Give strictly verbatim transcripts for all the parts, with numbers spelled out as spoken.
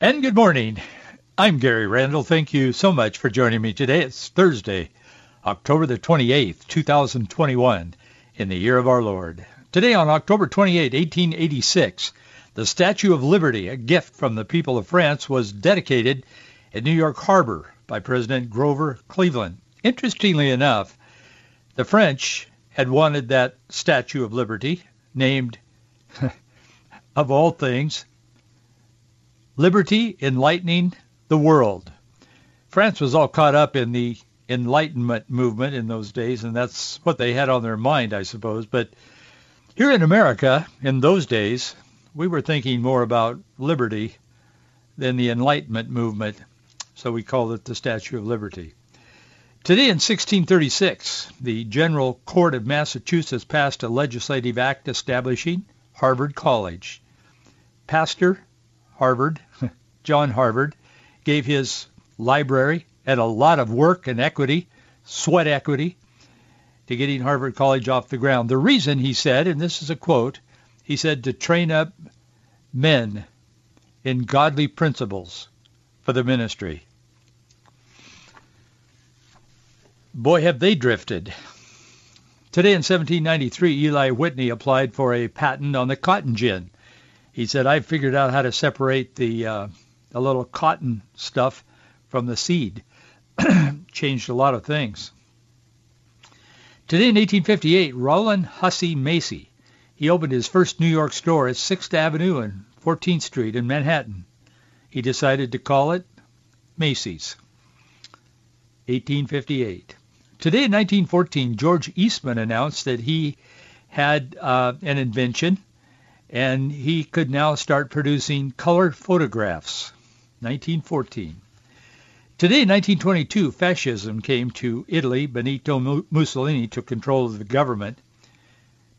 And good morning. I'm Gary Randall. Thank you so much for joining me today. It's Thursday, October the twenty-eighth, two thousand twenty-one, in the year of our Lord. Today on October twenty-eighth, eighteen eighty-six, the Statue of Liberty, a gift from the people of France, was dedicated at New York Harbor by President Grover Cleveland. Interestingly enough, the French had wanted that Statue of Liberty named, of all things, Liberty Enlightening the World. France was all caught up in the Enlightenment movement in those days, and that's what they had on their mind, I suppose. But here in America, in those days, we were thinking more about liberty than the Enlightenment movement, so we called it the Statue of Liberty. Today in sixteen thirty-six, the General Court of Massachusetts passed a legislative act establishing Harvard College. Pastor Harvard, John Harvard, gave his library and a lot of work and equity, sweat equity, to getting Harvard College off the ground. The reason, he said, and this is a quote, he said, to train up men in godly principles for the ministry. Boy, have they drifted. Today in seventeen ninety-three, Eli Whitney applied for a patent on the cotton gin. He said, I figured out how to separate the, uh, the little cotton stuff from the seed. Changed a lot of things. Today in eighteen fifty-eight, Roland Hussey Macy. He opened his first New York store at sixth Avenue and fourteenth Street in Manhattan. He decided to call it Macy's. eighteen fifty-eight. Today in nineteen fourteen, George Eastman announced that he had uh, an invention, and he could now start producing color photographs. nineteen fourteen. Today, nineteen twenty-two, fascism came to Italy. Benito Mussolini took control of the government.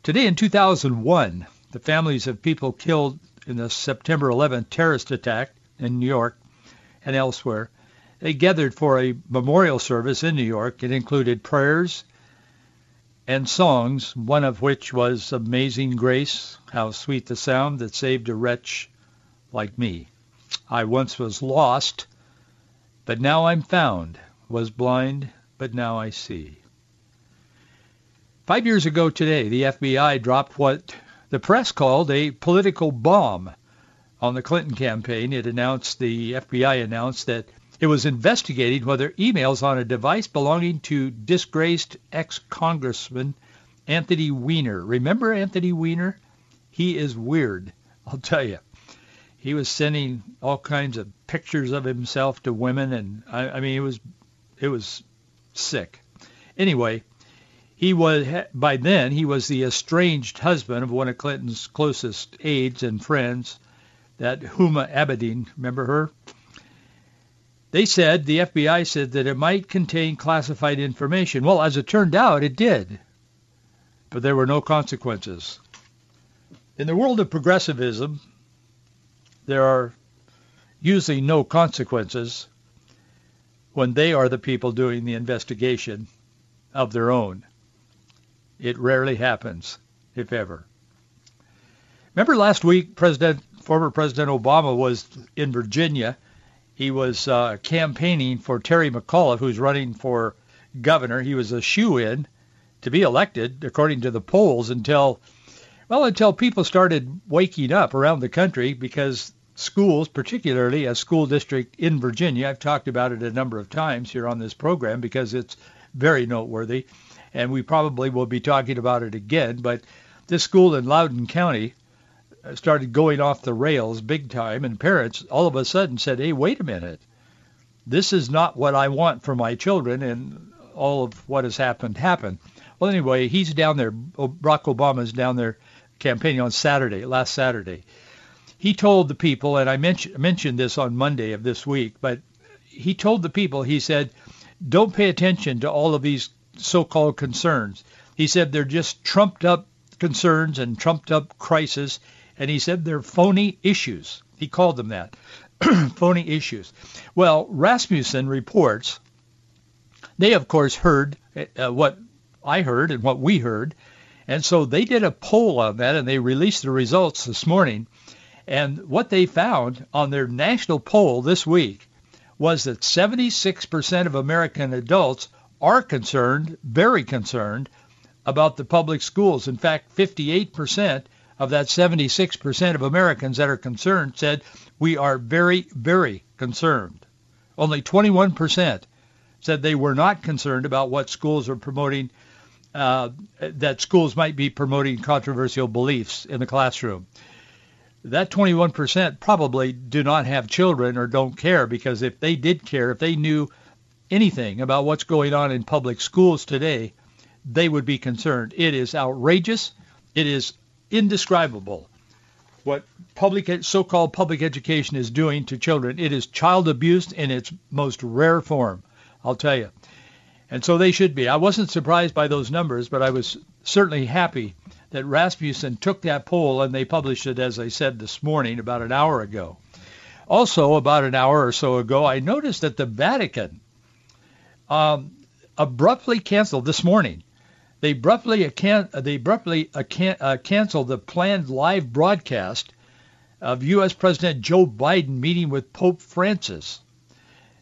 Today, in two thousand one, the families of people killed in the September eleventh terrorist attack in New York and elsewhere, they gathered for a memorial service in New York. It included prayers and songs, one of which was Amazing Grace, how sweet the sound that saved a wretch like me. I once was lost, but now I'm found, was blind, but now I see. Five years ago today, the F B I dropped what the press called a political bomb on the Clinton campaign. It announced, the F B I announced that it was investigating whether emails on a device belonging to disgraced ex-Congressman Anthony Weiner. Remember Anthony Weiner? He is weird, I'll tell you. He was sending all kinds of pictures of himself to women, and I, I mean, it was it was sick. Anyway, he was by then he was the estranged husband of one of Clinton's closest aides and friends, that Huma Abedin. Remember her? They said, the F B I said, that it might contain classified information. Well, as it turned out, it did. But there were no consequences. In the world of progressivism, there are usually no consequences when they are the people doing the investigation of their own. It rarely happens, if ever. Remember last week, President, former President Obama was in Virginia. He was uh, campaigning for Terry McAuliffe, who's running for governor. He was a shoo-in to be elected, according to the polls, until, well, until people started waking up around the country, because schools, particularly a school district in Virginia, I've talked about it a number of times here on this program because it's very noteworthy, and we probably will be talking about it again, but this school in Loudoun County started going off the rails big time, and parents all of a sudden said, hey, wait a minute, this is not what I want for my children, and all of what has happened happened. Well, anyway, he's down there, Barack Obama's down there campaigning on Saturday, last Saturday. he told the people, and I mentioned mentioned this on Monday of this week, but he told the people, he said, don't pay attention to all of these so-called concerns. He said they're just trumped up concerns and trumped up crisis. And he said they're phony issues. He called them that, phony issues. Well, Rasmussen reports, they, of course, heard uh, what I heard and what we heard. And so they did a poll on that, and they released the results this morning. And what they found on their national poll this week was that seventy-six percent of American adults are concerned, very concerned, about the public schools. In fact, fifty-eight percent of that seventy-six percent of Americans that are concerned said, we are very, very concerned. Only twenty-one percent said they were not concerned about what schools are promoting, uh, that schools might be promoting controversial beliefs in the classroom. That twenty-one percent probably do not have children or don't care, because if they did care, if they knew anything about what's going on in public schools today, they would be concerned. It is outrageous. It is indescribable what public, so-called public education is doing to children. It is child abuse in its most rare form, I'll tell you. And so they should be. I wasn't surprised by those numbers, but I was certainly happy that Rasmussen took that poll, and they published it, as I said, this morning, about an hour ago. Also, about an hour or so ago, I noticed that the Vatican um, abruptly canceled this morning. They abruptly, they abruptly canceled the planned live broadcast of U S. President Joe Biden meeting with Pope Francis.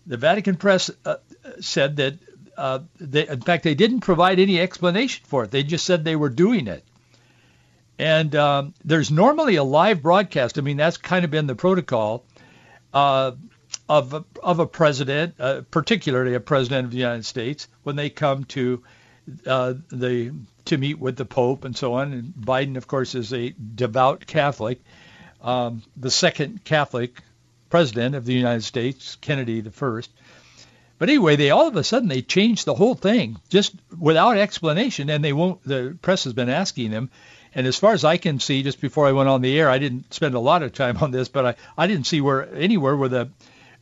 The Vatican press uh, said that, uh, they, in fact, they didn't provide any explanation for it. They just said they were doing it. And um, there's normally a live broadcast. I mean, that's kind of been the protocol uh, of, of a president, uh, particularly a president of the United States, when they come to Uh, the to meet with the Pope and so on. And Biden, of course, is a devout Catholic, um, the second Catholic president of the United States, Kennedy the first. But anyway, they all of a sudden they changed the whole thing just without explanation, and they won't. The press has been asking them, and as far as I can see, just before I went on the air, I didn't spend a lot of time on this, but I, I didn't see where anywhere where the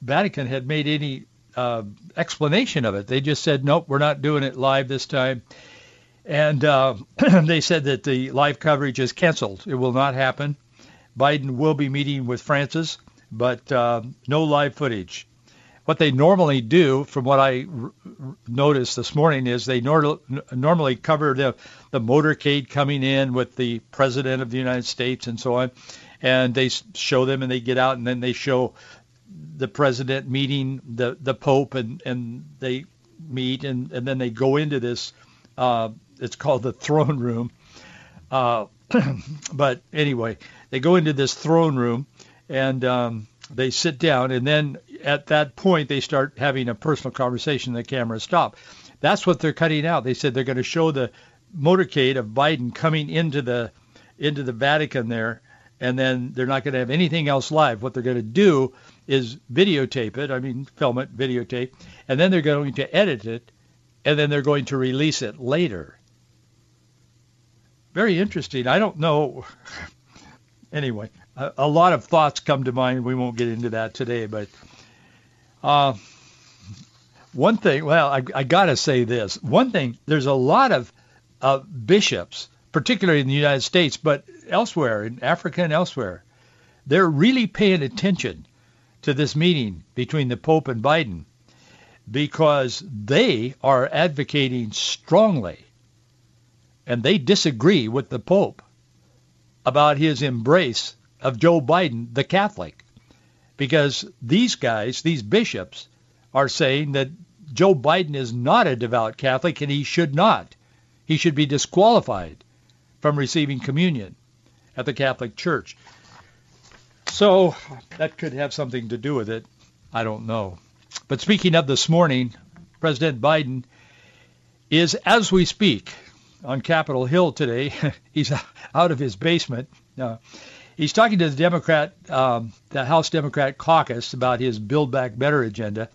Vatican had made any Uh, explanation of it. They just said, nope, we're not doing it live this time. And uh, they said that the live coverage is canceled. It will not happen. Biden will be meeting with Francis, but uh, no live footage. What they normally do, from what I r- r- noticed this morning, is they nor- n- normally cover the, the motorcade coming in with the president of the United States and so on. And they show them and they get out, and then they show the president meeting the, the Pope, and, and they meet, and, and then they go into this, uh, it's called the throne room. Uh, but anyway, they go into this throne room, and um, they sit down, and then at that point, they start having a personal conversation, and the cameras stop. That's what they're cutting out. They said they're going to show the motorcade of Biden coming into the into the Vatican there, and then they're not going to have anything else live. What they're going to do is videotape it, I mean, film it, videotape, and then they're going to edit it, and then they're going to release it later. Very interesting. I don't know. Anyway, a, a lot of thoughts come to mind. We won't get into that today, but uh, one thing, well, I, I got to say this. One thing, there's a lot of uh, bishops, particularly in the United States, but elsewhere, in Africa and elsewhere, they're really paying attention to this meeting between the Pope and Biden, because they are advocating strongly, and they disagree with the Pope about his embrace of Joe Biden, the Catholic, because these guys, these bishops, are saying that Joe Biden is not a devout Catholic, and he should not. He should be disqualified from receiving communion at the Catholic Church. So that could have something to do with it. I don't know. But speaking of this morning, President Biden is, as we speak, on Capitol Hill today. He's out of his basement. Uh, he's talking to the Democrat, um, the House Democrat caucus, about his Build Back Better agenda.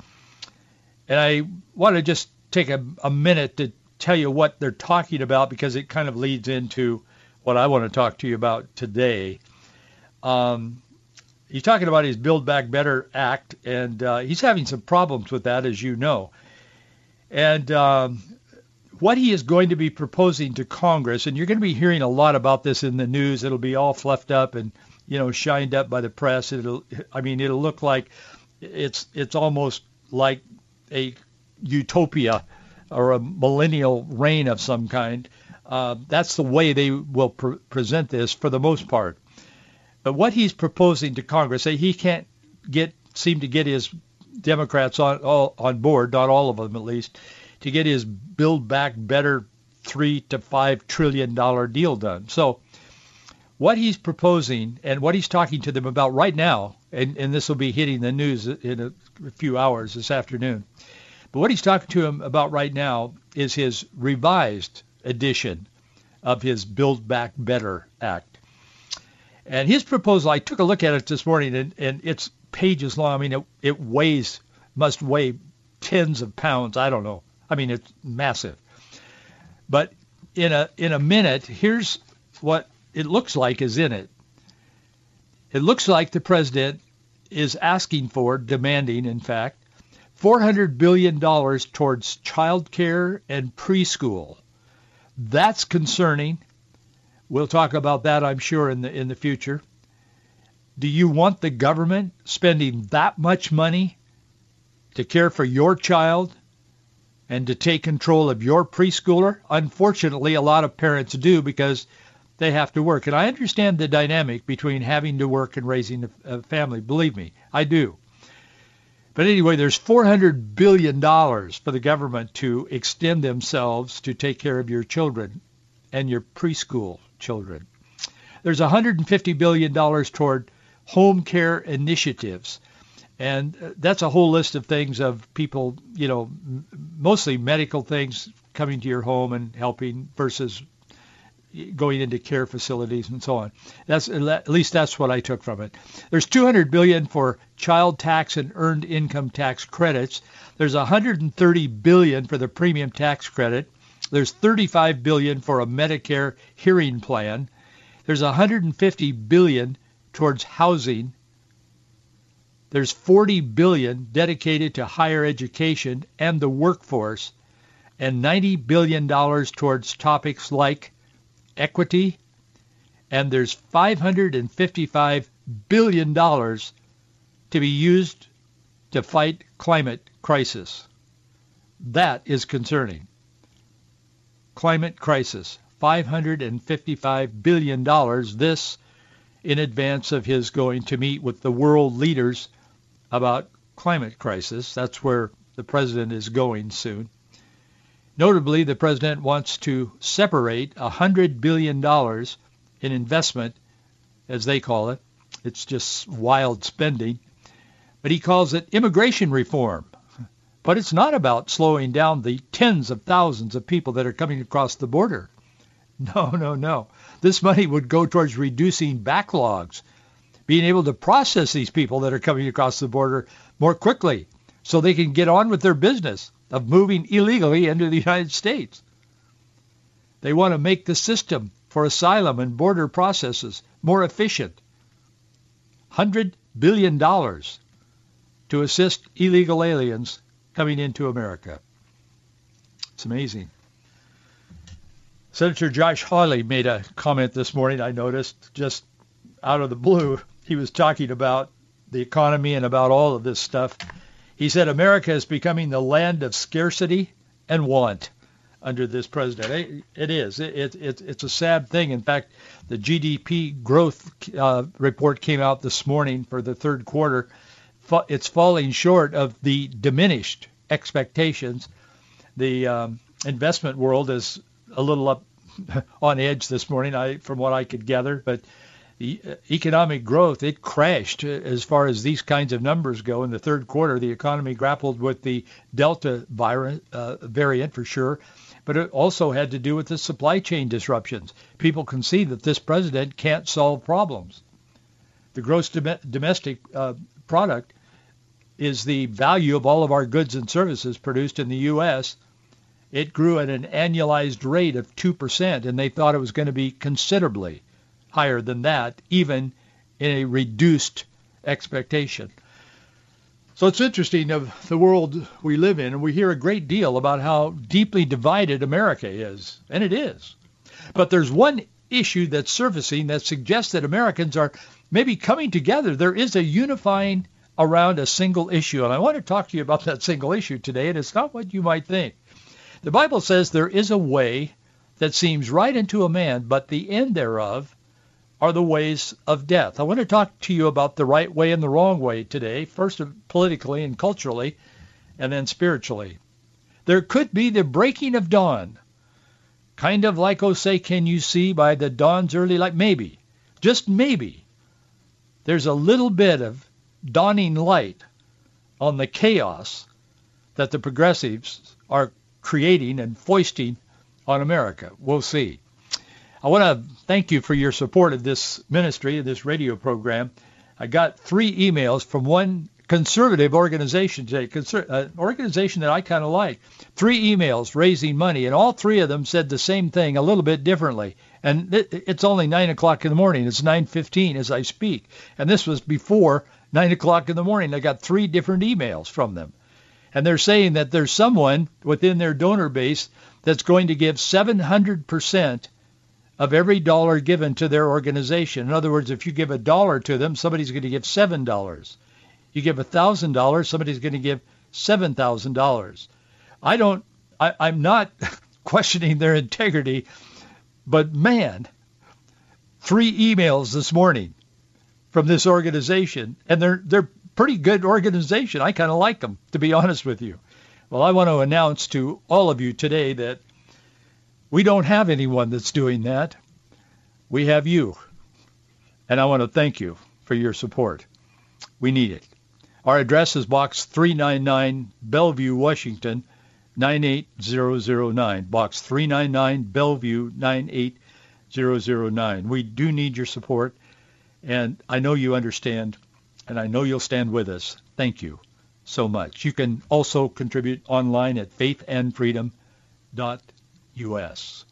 And I want to just take a, a minute to tell you what they're talking about, because it kind of leads into what I want to talk to you about today. Um, He's talking about his Build Back Better Act, and uh, he's having some problems with that, as you know. And um, what he is going to be proposing to Congress, and you're going to be hearing a lot about this in the news. It'll be all fluffed up and, you know, shined up by the press. It'll, I mean, it'll look like it's it's almost like a utopia or a millennial reign of some kind. Uh, that's the way they will pre- present this for the most part. But what he's proposing to Congress, he can't get seem to get his Democrats on all, on board, not all of them at least, to get his Build Back Better three to five trillion dollar deal done. So what he's proposing and what he's talking to them about right now, and, and this will be hitting the news in a few hours this afternoon, but what he's talking to them about right now is his revised edition of his Build Back Better Act. And his proposal, I took a look at it this morning, and, and it's pages long. I mean, it, it weighs, must weigh tens of pounds. I don't know. I mean, it's massive. But in a in a minute, here's what it looks like is in it. It looks like the president is asking for, demanding, in fact, four hundred billion dollars towards child care and preschool. That's concerning. We'll talk about that, I'm sure, in the in the future. Do you want the government spending that much money to care for your child and to take control of your preschooler? Unfortunately, a lot of parents do because they have to work. And I understand the dynamic between having to work and raising a family. Believe me, I do. But anyway, there's four hundred billion dollars for the government to extend themselves to take care of your children and your preschool children. There's one hundred fifty billion dollars toward home care initiatives. And that's a whole list of things of people, you know, mostly medical things coming to your home and helping versus going into care facilities and so on. That's at least that's what I took from it. There's two hundred billion dollars for child tax and earned income tax credits. There's one hundred thirty billion dollars for the premium tax credit. There's thirty-five billion dollars for a Medicare hearing plan. There's one hundred fifty billion dollars towards housing. There's forty billion dollars dedicated to higher education and the workforce, and ninety billion dollars towards topics like equity. And there's five hundred fifty-five billion dollars to be used to fight climate crisis. That is concerning. Climate crisis, five hundred fifty-five billion dollars, this in advance of his going to meet with the world leaders about climate crisis. That's where the president is going soon. Notably, the president wants to separate one hundred billion dollars in investment, as they call it. It's just wild spending. But he calls it immigration reform. But it's not about slowing down the tens of thousands of people that are coming across the border. No, no, no. This money would go towards reducing backlogs, being able to process these people that are coming across the border more quickly so they can get on with their business of moving illegally into the United States. They want to make the system for asylum and border processes more efficient. one hundred billion dollars to assist illegal aliens coming into America. It's amazing. Senator Josh Hawley made a comment this morning, I noticed, just out of the blue. He was talking about the economy and about all of this stuff. He said America is becoming the land of scarcity and want under this president. It is. It, it, it's a sad thing. In fact, the G D P growth uh, report came out this morning for the third quarter. It's falling short of the diminished expectations. The um, investment world is a little up on edge this morning, I, from what I could gather. But the economic growth, it crashed as far as these kinds of numbers go. In the third quarter, the economy grappled with the Delta variant, uh, variant for sure, but it also had to do with the supply chain disruptions. People can see that this president can't solve problems. The gross dom- domestic uh, product is the value of all of our goods and services produced in the U S. It grew at an annualized rate of two percent, and they thought it was going to be considerably higher than that, even in a reduced expectation. So it's interesting of the world we live in, and we hear a great deal about how deeply divided America is, and it is. But there's one issue that's surfacing that suggests that Americans are maybe coming together. There is a unifying around a single issue, and I want to talk to you about that single issue today, and it's not what you might think. The Bible says there is a way that seems right unto a man, but the end thereof are the ways of death. I want to talk to you about the right way and the wrong way today, first politically and culturally, and then spiritually. There could be the breaking of dawn, kind of like, oh, say, can you see by the dawn's early light? Maybe, just maybe, there's a little bit of dawning light on the chaos that the progressives are creating and foisting on America. We'll see. I want to thank you for your support of this ministry, this radio program. I got three emails from one conservative organization today, conser- an organization that I kind of like. Three emails raising money, and all three of them said the same thing a little bit differently. And it, it's only nine o'clock in the morning. It's nine fifteen as I speak. And this was before nine o'clock in the morning. I got three different emails from them. And they're saying that there's someone within their donor base that's going to give seven hundred percent of every dollar given to their organization. In other words, if you give a dollar to them, somebody's going to give seven dollars. You give one thousand dollars, somebody's going to give seven thousand dollars. I don't, I, I'm not questioning their integrity, but man, three emails this morning from this organization, and they're they're pretty good organization. I kind of like them, to be honest with you. Well, I want to announce to all of you today that we don't have anyone that's doing that. We have you. And I want to thank you for your support. We need it. Our address is Box three ninety-nine, Bellevue, Washington, nine eight zero zero nine. Box three ninety-nine, Bellevue, nine eight zero zero nine. We do need your support. And I know you understand, and I know you'll stand with us. Thank you so much. You can also contribute online at faith and freedom dot U S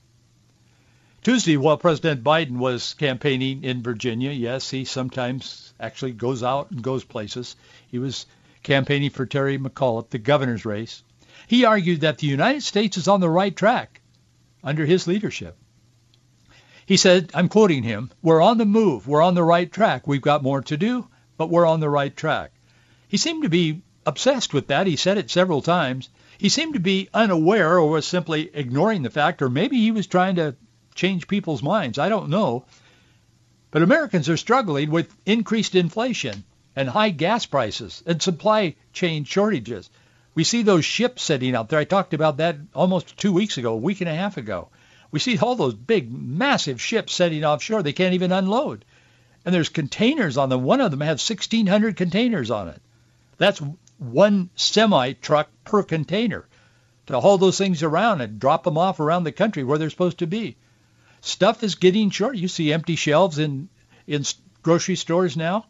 Tuesday, while President Biden was campaigning in Virginia, yes, he sometimes actually goes out and goes places. He was campaigning for Terry McAuliffe, the governor's race. He argued that the United States is on the right track under his leadership. He said, I'm quoting him, we're on the move. We're on the right track. We've got more to do, but we're on the right track. He seemed to be obsessed with that. He said it several times. He seemed to be unaware or was simply ignoring the fact, or maybe he was trying to change people's minds. I don't know. But Americans are struggling with increased inflation and high gas prices and supply chain shortages. We see those ships sitting out there. I talked about that almost two weeks ago, a week and a half ago. We see all those big, massive ships setting offshore. They can't even unload. And there's containers on them. One of them has sixteen hundred containers on it. That's one semi-truck per container to haul those things around and drop them off around the country where they're supposed to be. Stuff is getting short. You see empty shelves in, in grocery stores now.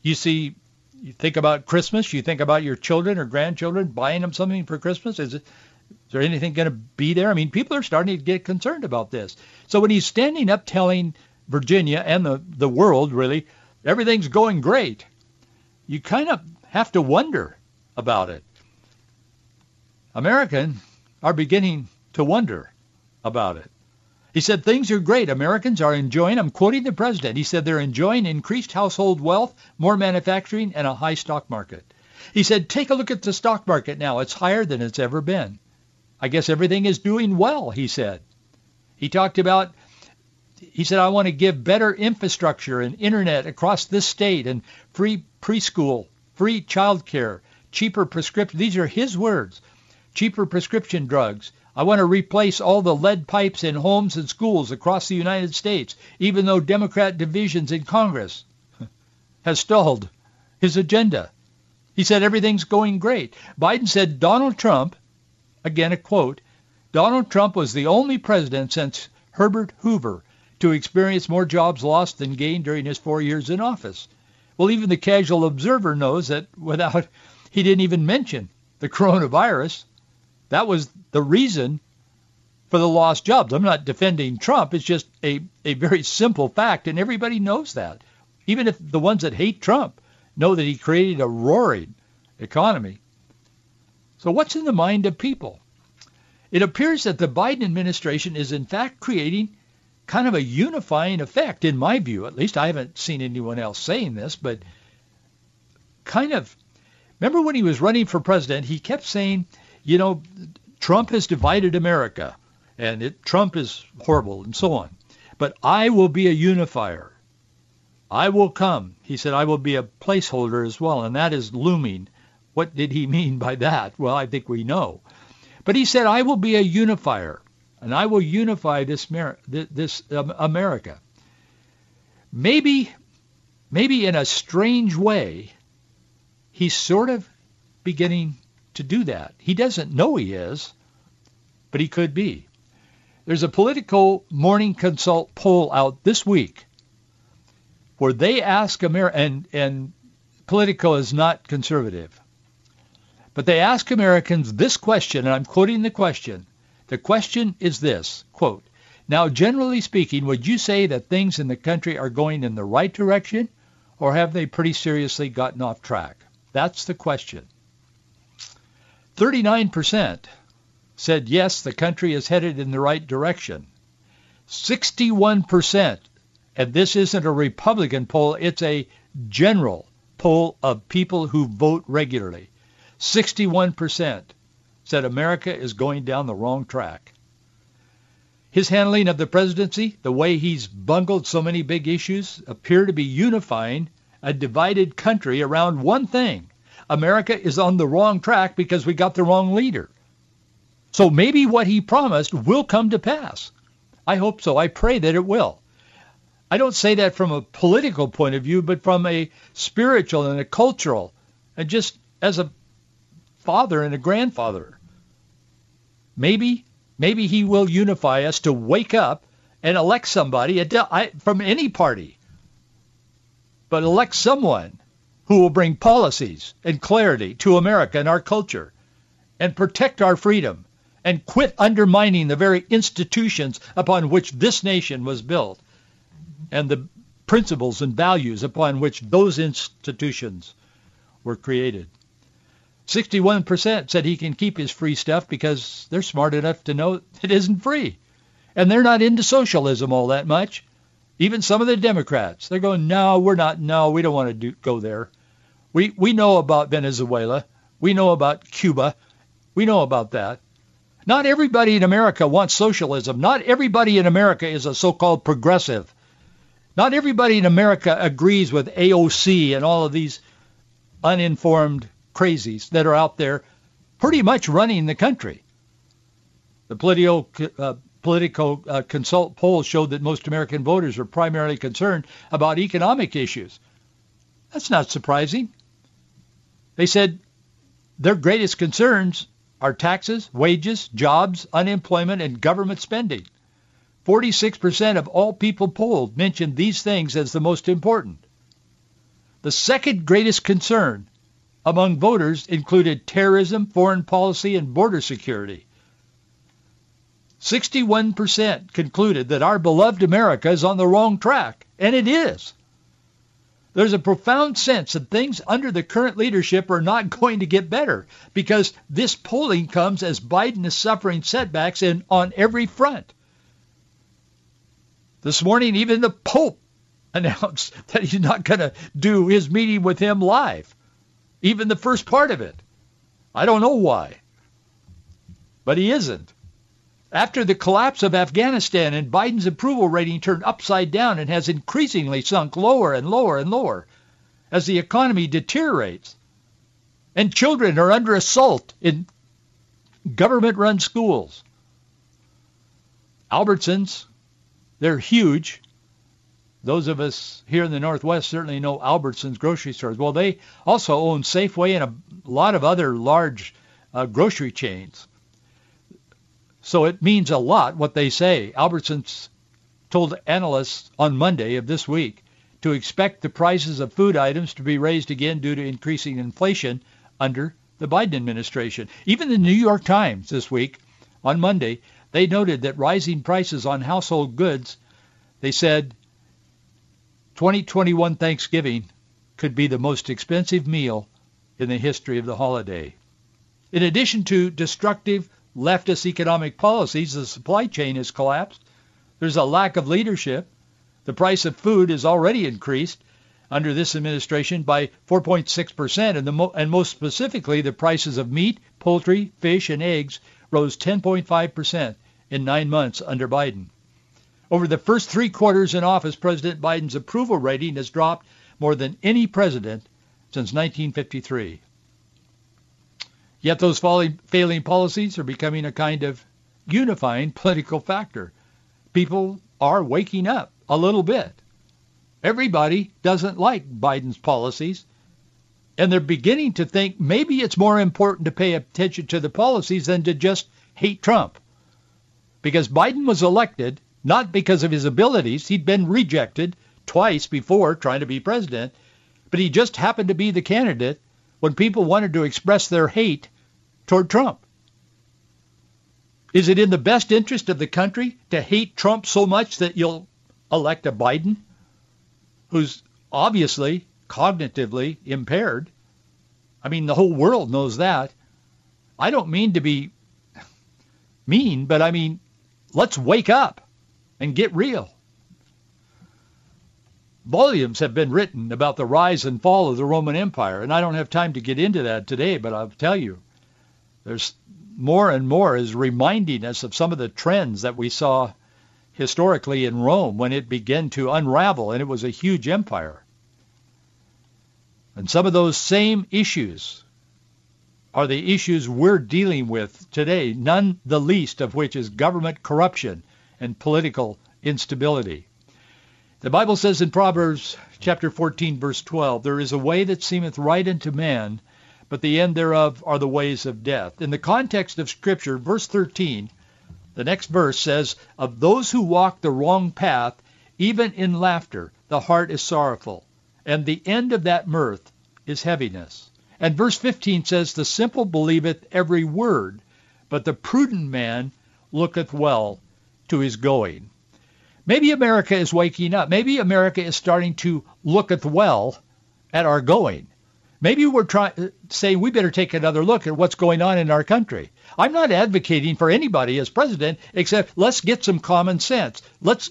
You see, you think about Christmas. You think about your children or grandchildren buying them something for Christmas. Is it? Is there anything going to be there? I mean, people are starting to get concerned about this. So when he's standing up telling Virginia and the, the world, really, everything's going great, you kind of have to wonder about it. Americans are beginning to wonder about it. He said things are great. Americans are enjoying, I'm quoting the president, he said they're enjoying increased household wealth, more manufacturing, and a high stock market. He said, take a look at the stock market now. It's higher than it's ever been. I guess everything is doing well, he said. He talked about, he said, I want to give better infrastructure and internet across this state and free preschool, free childcare, cheaper prescription. These are his words, cheaper prescription drugs. I want to replace all the lead pipes in homes and schools across the United States, even though Democrat divisions in Congress has stalled his agenda. He said everything's going great. Biden said Donald Trump, again, a quote, Donald Trump was the only president since Herbert Hoover to experience more jobs lost than gained during his four years in office. Well, even the casual observer knows that without, he didn't even mention the coronavirus. That was the reason for the lost jobs. I'm not defending Trump. It's just a, a very simple fact, and everybody knows that, even if the ones that hate Trump. know that he created a roaring economy. So what's in the mind of people? It appears that the Biden administration is in fact creating kind of a unifying effect, in my view. At least I haven't seen anyone else saying this, but kind of, remember when he was running for president, he kept saying, you know, Trump has divided America, and it, Trump is horrible and so on. But I will be a unifier. I will come. He said, I will be a placeholder as well, and that is looming. What did he mean by that? Well, I think we know. But he said, I will be a unifier, and I will unify this, this um, America. Maybe, maybe in a strange way, he's sort of beginning to do that. He doesn't know he is, but he could be. There's a Political Morning Consult poll out this week where they ask America, and, and Politico is not conservative, but they ask Americans this question, and I'm quoting the question. The question is this, quote, now, generally speaking, would you say that things in the country are going in the right direction, or have they pretty seriously gotten off track? That's the question. thirty-nine percent said, yes, the country is headed in the right direction. sixty-one percent, and this isn't a Republican poll, it's a general poll of people who vote regularly. sixty-one percent said America is going down the wrong track. His handling of the presidency, the way he's bungled so many big issues, appear to be unifying a divided country around one thing. America is on the wrong track because we got the wrong leader. So maybe what he promised will come to pass. I hope so. I pray that it will. I don't say that from a political point of view, but from a spiritual and a cultural, and just as a father and a grandfather. Maybe, maybe he will unify us to wake up and elect somebody from any party, but elect someone who will bring policies and clarity to America and our culture and protect our freedom and quit undermining the very institutions upon which this nation was built, and the principles and values upon which those institutions were created. sixty-one percent said he can keep his free stuff because they're smart enough to know it isn't free. And they're not into socialism all that much. Even some of the Democrats, they're going, no, we're not, no, we don't want to do, go there. We, we know about Venezuela. We know about Cuba. We know about that. Not everybody in America wants socialism. Not everybody in America is a so-called progressive. Not everybody in America agrees with A O C and all of these uninformed crazies that are out there pretty much running the country. The Politico, uh, Politico uh, Consult poll showed that most American voters are primarily concerned about economic issues. That's not surprising. They said their greatest concerns are taxes, wages, jobs, unemployment, and government spending. forty-six percent of all people polled mentioned these things as the most important. The second greatest concern among voters included terrorism, foreign policy, and border security. sixty-one percent concluded that our beloved America is on the wrong track, and it is. There's a profound sense that things under the current leadership are not going to get better, because this polling comes as Biden is suffering setbacks in, on every front. This morning, even the Pope announced that he's not going to do his meeting with him live, even the first part of it. I don't know why, but he isn't. After the collapse of Afghanistan and Biden's approval rating turned upside down and has increasingly sunk lower and lower and lower as the economy deteriorates, and children are under assault in government-run schools. Albertsons, they're huge. Those of us here in the Northwest certainly know Albertsons grocery stores. Well, they also own Safeway and a lot of other large uh, grocery chains. So it means a lot what they say. Albertsons told analysts on Monday of this week to expect the prices of food items to be raised again due to increasing inflation under the Biden administration. Even the New York Times this week on Monday, they noted that rising prices on household goods, they said, twenty twenty-one Thanksgiving could be the most expensive meal in the history of the holiday. In addition to destructive leftist economic policies, the supply chain has collapsed. There's a lack of leadership. The price of food is already increased under this administration by four point six percent, and, the mo- and most specifically, the prices of meat, poultry, fish, and eggs rose ten point five percent in nine months under Biden. Over the first three quarters in office, President Biden's approval rating has dropped more than any president since nineteen fifty-three. Yet those failing policies are becoming a kind of unifying political factor. People are waking up a little bit. Everybody doesn't like Biden's policies, and they're beginning to think maybe it's more important to pay attention to the policies than to just hate Trump. Because Biden was elected not because of his abilities. He'd been rejected twice before trying to be president, but he just happened to be the candidate when people wanted to express their hate toward Trump. Is it in the best interest of the country to hate Trump so much that you'll elect a Biden who's obviously cognitively impaired? I mean, the whole world knows that. I don't mean to be mean, but I mean, let's wake up and get real. Volumes have been written about the rise and fall of the Roman Empire, and I don't have time to get into that today, but I'll tell you, there's more and more is reminding us of some of the trends that we saw historically in Rome when it began to unravel, and it was a huge empire. And some of those same issues are the issues we're dealing with today, none the least of which is government corruption and political instability. The Bible says in Proverbs chapter fourteen, verse twelve, there is a way that seemeth right unto man, but the end thereof are the ways of death. In the context of Scripture, verse thirteen, the next verse says, of those who walk the wrong path, even in laughter, the heart is sorrowful, and the end of that mirth is heaviness. And verse fifteen says, the simple believeth every word, but the prudent man looketh well to his going. Maybe America is waking up. Maybe America is starting to looketh well at our going. Maybe we're trying saying we better take another look at what's going on in our country. I'm not advocating for anybody as president, except let's get some common sense. Let's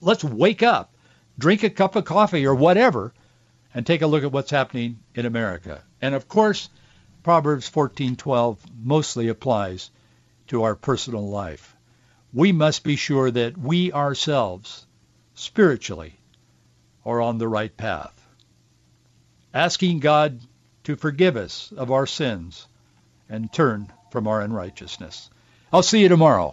let's wake up, drink a cup of coffee or whatever, and take a look at what's happening in America. And of course, Proverbs fourteen twelve mostly applies to our personal life. We must be sure that we ourselves, spiritually, are on the right path. Asking God to forgive us of our sins and turn from our unrighteousness. I'll see you tomorrow.